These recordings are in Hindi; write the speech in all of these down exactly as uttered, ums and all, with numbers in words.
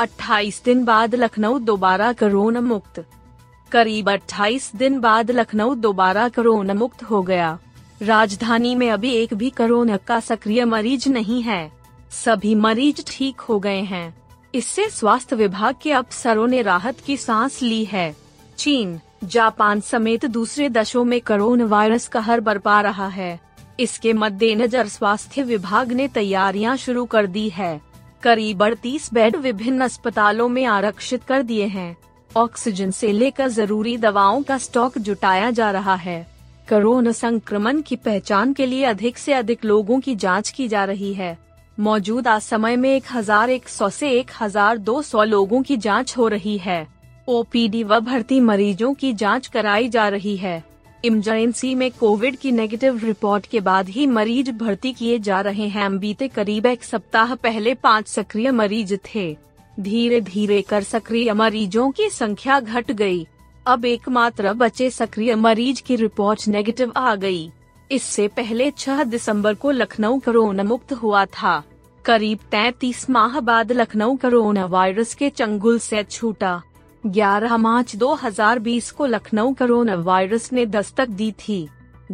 अट्ठाईस दिन बाद लखनऊ दोबारा कोरोना मुक्त। करीब अट्ठाईस दिन बाद लखनऊ दोबारा कोरोना मुक्त हो गया। राजधानी में अभी एक भी कोरोना का सक्रिय मरीज नहीं है, सभी मरीज ठीक हो गए हैं। इससे स्वास्थ्य विभाग के अफसरों ने राहत की सांस ली है। चीन, जापान समेत दूसरे देशों में कोरोना वायरस कहर बरपा रहा है। इसके मद्देनजर स्वास्थ्य विभाग ने तैयारियां शुरू कर दी है। करीब अड़तीस बेड विभिन्न अस्पतालों में आरक्षित कर दिए हैं। ऑक्सीजन से लेकर जरूरी दवाओं का स्टॉक जुटाया जा रहा है। कोरोना संक्रमण की पहचान के लिए अधिक से अधिक लोगों की जांच की जा रही है। मौजूदा समय में एक हज़ार एक सौ से एक हज़ार दो सौ लोगों की जांच हो रही है। ओ पी डी व भर्ती मरीजों की जांच कराई जा रही है। इमरजेंसी में कोविड की नेगेटिव रिपोर्ट के बाद ही मरीज भर्ती किए जा रहे हैं। बीते करीब एक सप्ताह पहले पाँच सक्रिय मरीज थे। धीरे धीरे कर सक्रिय मरीजों की संख्या घट गई। अब एकमात्र बचे सक्रिय मरीज की रिपोर्ट नेगेटिव आ गई। इससे पहले छह दिसंबर को लखनऊ कोरोना मुक्त हुआ था। करीब तैंतीस माह बाद लखनऊ कोरोना वायरस के चंगुल से छूटा। ग्यारह मार्च दो हज़ार बीस को लखनऊ कोरोना वायरस ने दस्तक दी थी।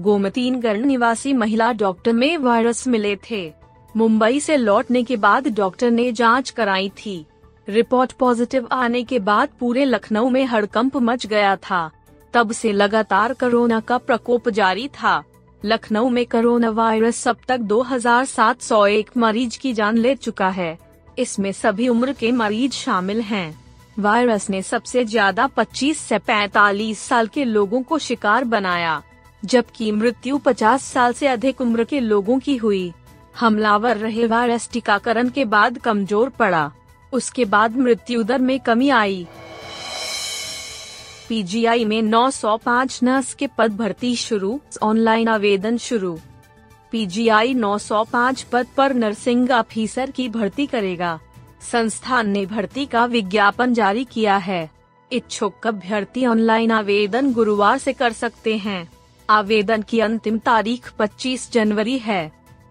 गोमतीनगर निवासी महिला डॉक्टर में वायरस मिले थे। मुंबई से लौटने के बाद डॉक्टर ने जांच कराई थी। रिपोर्ट पॉजिटिव आने के बाद पूरे लखनऊ में हड़कंप मच गया था। तब से लगातार कोरोना का प्रकोप जारी था। लखनऊ में कोरोना वायरस अब तक दो हज़ार सात सौ एक मरीज की जान ले चुका है। इसमें सभी उम्र के मरीज शामिल हैं। वायरस ने सबसे ज्यादा पच्चीस से पैंतालीस साल के लोगों को शिकार बनाया, जबकि मृत्यु पचास साल से अधिक उम्र के लोगों की हुई। हमलावर रहे वायरस टीकाकरण के बाद कमजोर पड़ा, उसके बाद मृत्यु दर में कमी आई। पी जी आई में नौ सौ पाँच नर्स के पद भर्ती शुरू, ऑनलाइन आवेदन शुरू। पी जी आई नौ सौ पाँच पद पर नर्सिंग ऑफिसर की भर्ती करेगा। संस्थान ने भर्ती का विज्ञापन जारी किया है। इच्छुक अभ्यर्थी ऑनलाइन आवेदन गुरुवार से कर सकते हैं। आवेदन की अंतिम तारीख पच्चीस जनवरी है।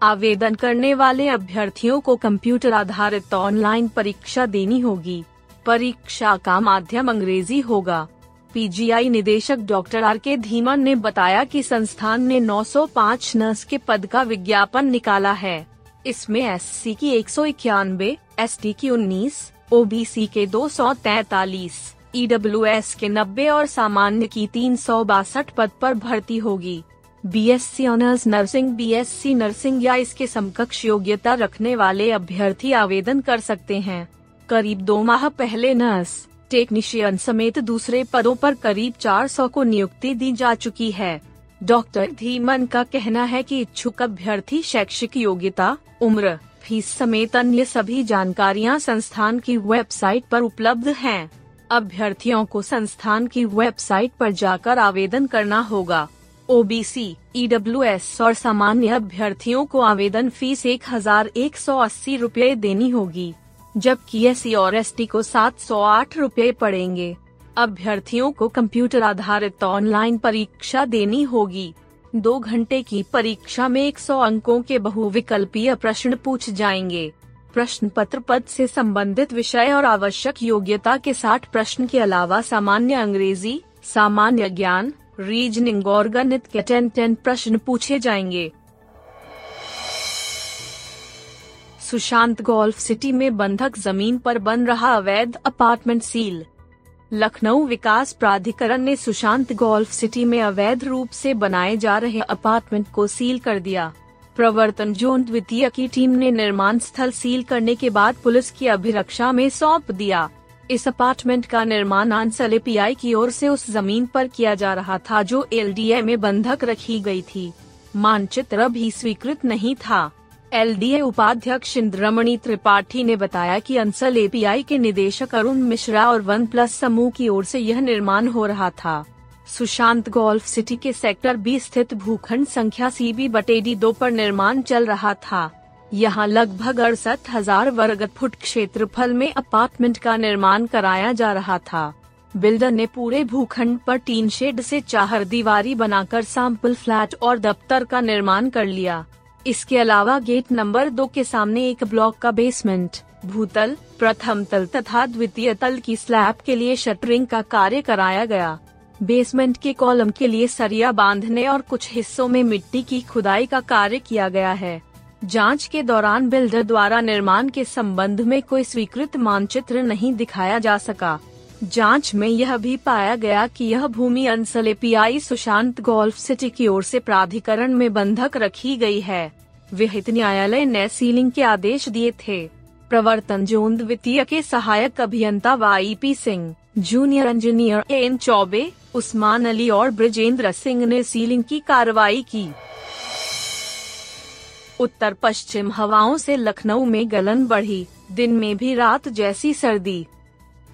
आवेदन करने वाले अभ्यर्थियों को कंप्यूटर आधारित ऑनलाइन परीक्षा देनी होगी। परीक्षा का माध्यम अंग्रेजी होगा। पी जी आई निदेशक डॉक्टर आर के धीमन ने बताया कि संस्थान ने नौ सौ पाँच नर्स के पद का विज्ञापन निकाला है। इसमें एस सी की एक सौ इक्यानवे, एस टी की उन्नीस, ओ बी सी के दो सौ तैंतालीस, ई डब्ल्यू एस के नब्बे और सामान्य की तीन सौ बासठ पद पर भर्ती होगी। B S C honours nursing, B S C nursing या इसके समकक्ष योग्यता रखने वाले अभ्यर्थी आवेदन कर सकते हैं। करीब दो माह पहले नर्स, टेक्नीशियन समेत दूसरे पदों पर करीब चार सौ को नियुक्ति दी जा चुकी है। डॉक्टर धीमन का कहना है कि इच्छुक अभ्यर्थी शैक्षिक योग्यता, उम्र, फीस समेत अन्य सभी जानकारियां संस्थान की वेबसाइट पर उपलब्ध हैं। अभ्यर्थियों को संस्थान की वेबसाइट पर जाकर आवेदन करना होगा। O B C, E W S और सामान्य अभ्यर्थियों को आवेदन फीस एक हजार एक सौ अस्सी रुपये देनी होगी, जबकि एस सी और एस टी को सात सौ आठ रुपये पड़ेंगे। अभ्यर्थियों को कंप्यूटर आधारित ऑनलाइन परीक्षा देनी होगी। दो घंटे की परीक्षा में एक सौ अंकों के बहुविकल्पीय प्रश्न पूछ जाएंगे। प्रश्न पत्र पद से संबंधित विषय और आवश्यक योग्यता के साठ प्रश्न के अलावा सामान्य अंग्रेजी, सामान्य ज्ञान, रीजनिंग और गणित के दस दस प्रश्न पूछे जाएंगे। सुशांत गोल्फ सिटी में बंधक जमीन पर बन रहा अवैध अपार्टमेंट सील। लखनऊ विकास प्राधिकरण ने सुशांत गोल्फ सिटी में अवैध रूप से बनाए जा रहे अपार्टमेंट को सील कर दिया। प्रवर्तन जोन द्वितीय की टीम ने निर्माण स्थल सील करने के बाद पुलिस की अभिरक्षा में सौंप दिया। इस अपार्टमेंट का निर्माण अंसल एपीआई की ओर से उस जमीन पर किया जा रहा था जो एल डी ए में बंधक रखी गई थी। मानचित्र भी स्वीकृत नहीं था। एलडीए उपाध्यक्ष इंद्रमणि त्रिपाठी ने बताया कि अंसल एपीआई के निदेशक अरुण मिश्रा और वन प्लस समूह की ओर से यह निर्माण हो रहा था। सुशांत गोल्फ सिटी के सेक्टर बी स्थित भूखंड संख्या सीबी बटे डी दो पर निर्माण चल रहा था। यहाँ लगभग अड़सठ हजार वर्ग फुट क्षेत्रफल में अपार्टमेंट का निर्माण कराया जा रहा था। बिल्डर ने पूरे भूखंड पर टीन शेड से चार दीवारी बनाकर सैंपल फ्लैट और दफ्तर का निर्माण कर लिया। इसके अलावा गेट नंबर दो के सामने एक ब्लॉक का बेसमेंट, भूतल, प्रथम तल तथा द्वितीय तल की स्लैब के लिए शटरिंग का कार्य कराया गया। बेसमेंट के कॉलम के लिए सरिया बांधने और कुछ हिस्सों में मिट्टी की खुदाई का कार्य किया गया है। जांच के दौरान बिल्डर द्वारा निर्माण के संबंध में कोई स्वीकृत मानचित्र नहीं दिखाया जा सका। जांच में यह भी पाया गया कि यह भूमि Ansal API Sushant golf city की ओर से प्राधिकरण में बंधक रखी गई है। विहित न्यायालय ने सीलिंग के आदेश दिए थे। प्रवर्तन जोन द्वितीय के सहायक अभियंता YP Singh, junior engineer N Choubey, Usman Ali और ब्रजेंद्र सिंह ने सीलिंग की कार्रवाई की। उत्तर पश्चिम हवाओं से लखनऊ में गलन बढ़ी, दिन में भी रात जैसी सर्दी।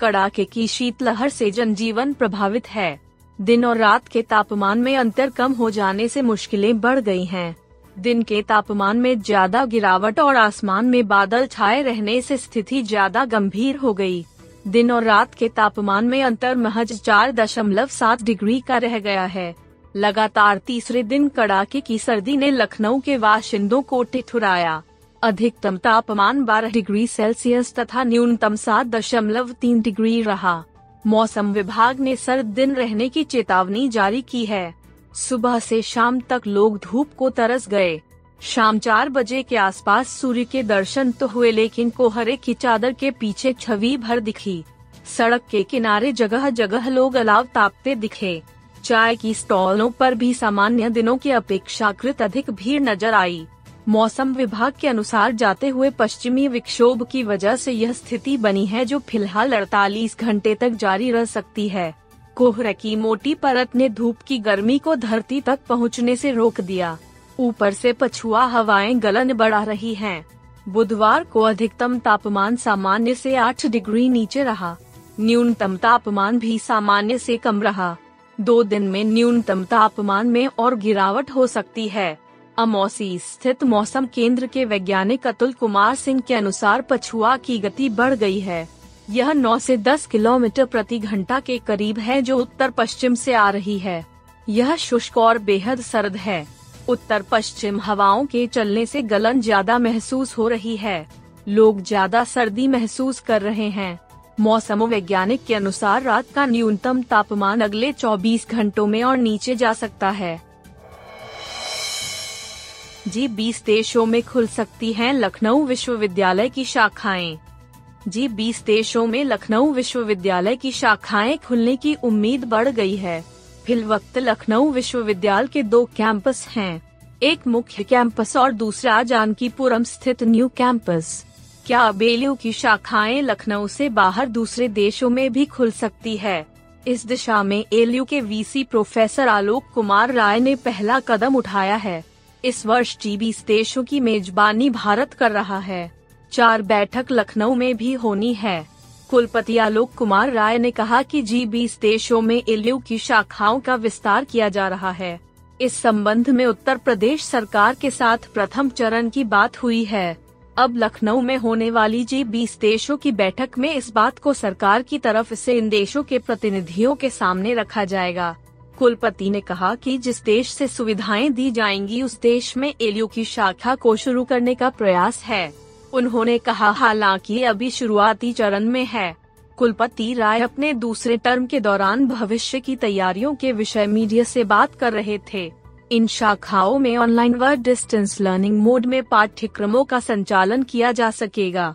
कड़ाके की शीतलहर से जनजीवन प्रभावित है। दिन और रात के तापमान में अंतर कम हो जाने से मुश्किलें बढ़ गई हैं। दिन के तापमान में ज्यादा गिरावट और आसमान में बादल छाए रहने से स्थिति ज्यादा गंभीर हो गई। दिन और रात के तापमान में अंतर महज चार दशमलव सात डिग्री का रह गया है। लगातार तीसरे दिन कड़ाके की सर्दी ने लखनऊ के वाशिंदों को ठिठुराया। अधिकतम तापमान बारह डिग्री सेल्सियस तथा न्यूनतम सात दशमलव तीन डिग्री रहा। मौसम विभाग ने सर्द दिन रहने की चेतावनी जारी की है। सुबह से शाम तक लोग धूप को तरस गए। शाम चार बजे के आसपास सूर्य के दर्शन तो हुए, लेकिन कोहरे की चादर के पीछे छवि भर दिखी। सड़क के किनारे जगह जगह लोग अलाव तापते दिखे। चाय की स्टॉलों पर भी सामान्य दिनों की अपेक्षाकृत अधिक भीड़ नजर आई। मौसम विभाग के अनुसार जाते हुए पश्चिमी विक्षोभ की वजह से यह स्थिति बनी है, जो फिलहाल अड़तालीस घंटे तक जारी रह सकती है। कोहरे की मोटी परत ने धूप की गर्मी को धरती तक पहुंचने से रोक दिया। ऊपर से पछुआ हवाएं गलन बढ़ा रही हैं। बुधवार को अधिकतम तापमान सामान्य से आठ डिग्री नीचे रहा। न्यूनतम तापमान भी सामान्य से कम रहा। दो दिन में न्यूनतम तापमान में और गिरावट हो सकती है। अमौसी स्थित मौसम केंद्र के वैज्ञानिक अतुल कुमार सिंह के अनुसार पछुआ की गति बढ़ गई है। यह नौ से दस किलोमीटर प्रति घंटा के करीब है, जो उत्तर पश्चिम से आ रही है। यह शुष्क और बेहद सर्द है। उत्तर पश्चिम हवाओं के चलने से गलन ज्यादा महसूस हो रही है। लोग ज्यादा सर्दी महसूस कर रहे हैं। मौसम वैज्ञानिक के अनुसार रात का न्यूनतम तापमान अगले चौबीस घंटों में और नीचे जा सकता है। जी बीस देशों में खुल सकती हैं लखनऊ विश्वविद्यालय की शाखाएं। जी बीस देशों में लखनऊ विश्वविद्यालय की शाखाएं खुलने की उम्मीद बढ़ गई है। फिलवक्त लखनऊ विश्वविद्यालय के दो कैंपस हैं, एक मुख्य कैंपस और दूसरा जानकीपुरम स्थित न्यू कैंपस। क्या अबेलियों की शाखाएं लखनऊ से बाहर दूसरे देशों में भी खुल सकती है? इस दिशा में एलयू के वीसी प्रोफेसर आलोक कुमार राय ने पहला कदम उठाया है। इस वर्ष जी बीस देशों की मेजबानी भारत कर रहा है। चार बैठक लखनऊ में भी होनी है। कुलपति आलोक कुमार राय ने कहा कि जी बीस देशों में एलयू की शाखाओं का विस्तार किया जा रहा है। इस संबंध में उत्तर प्रदेश सरकार के साथ प्रथम चरण की बात हुई है। अब लखनऊ में होने वाली जी बीस देशों की बैठक में इस बात को सरकार की तरफ से इन देशों के प्रतिनिधियों के सामने रखा जाएगा। कुलपति ने कहा कि जिस देश से सुविधाएं दी जाएंगी उस देश में एलयू की शाखा को शुरू करने का प्रयास है। उन्होंने कहा हालांकि अभी शुरुआती चरण में है। कुलपति राय अपने दूसरे टर्म के दौरान भविष्य की तैयारियों के विषय मीडिया से बात कर रहे थे। इन शाखाओं में ऑनलाइन व डिस्टेंस लर्निंग मोड में पाठ्यक्रमों का संचालन किया जा सकेगा।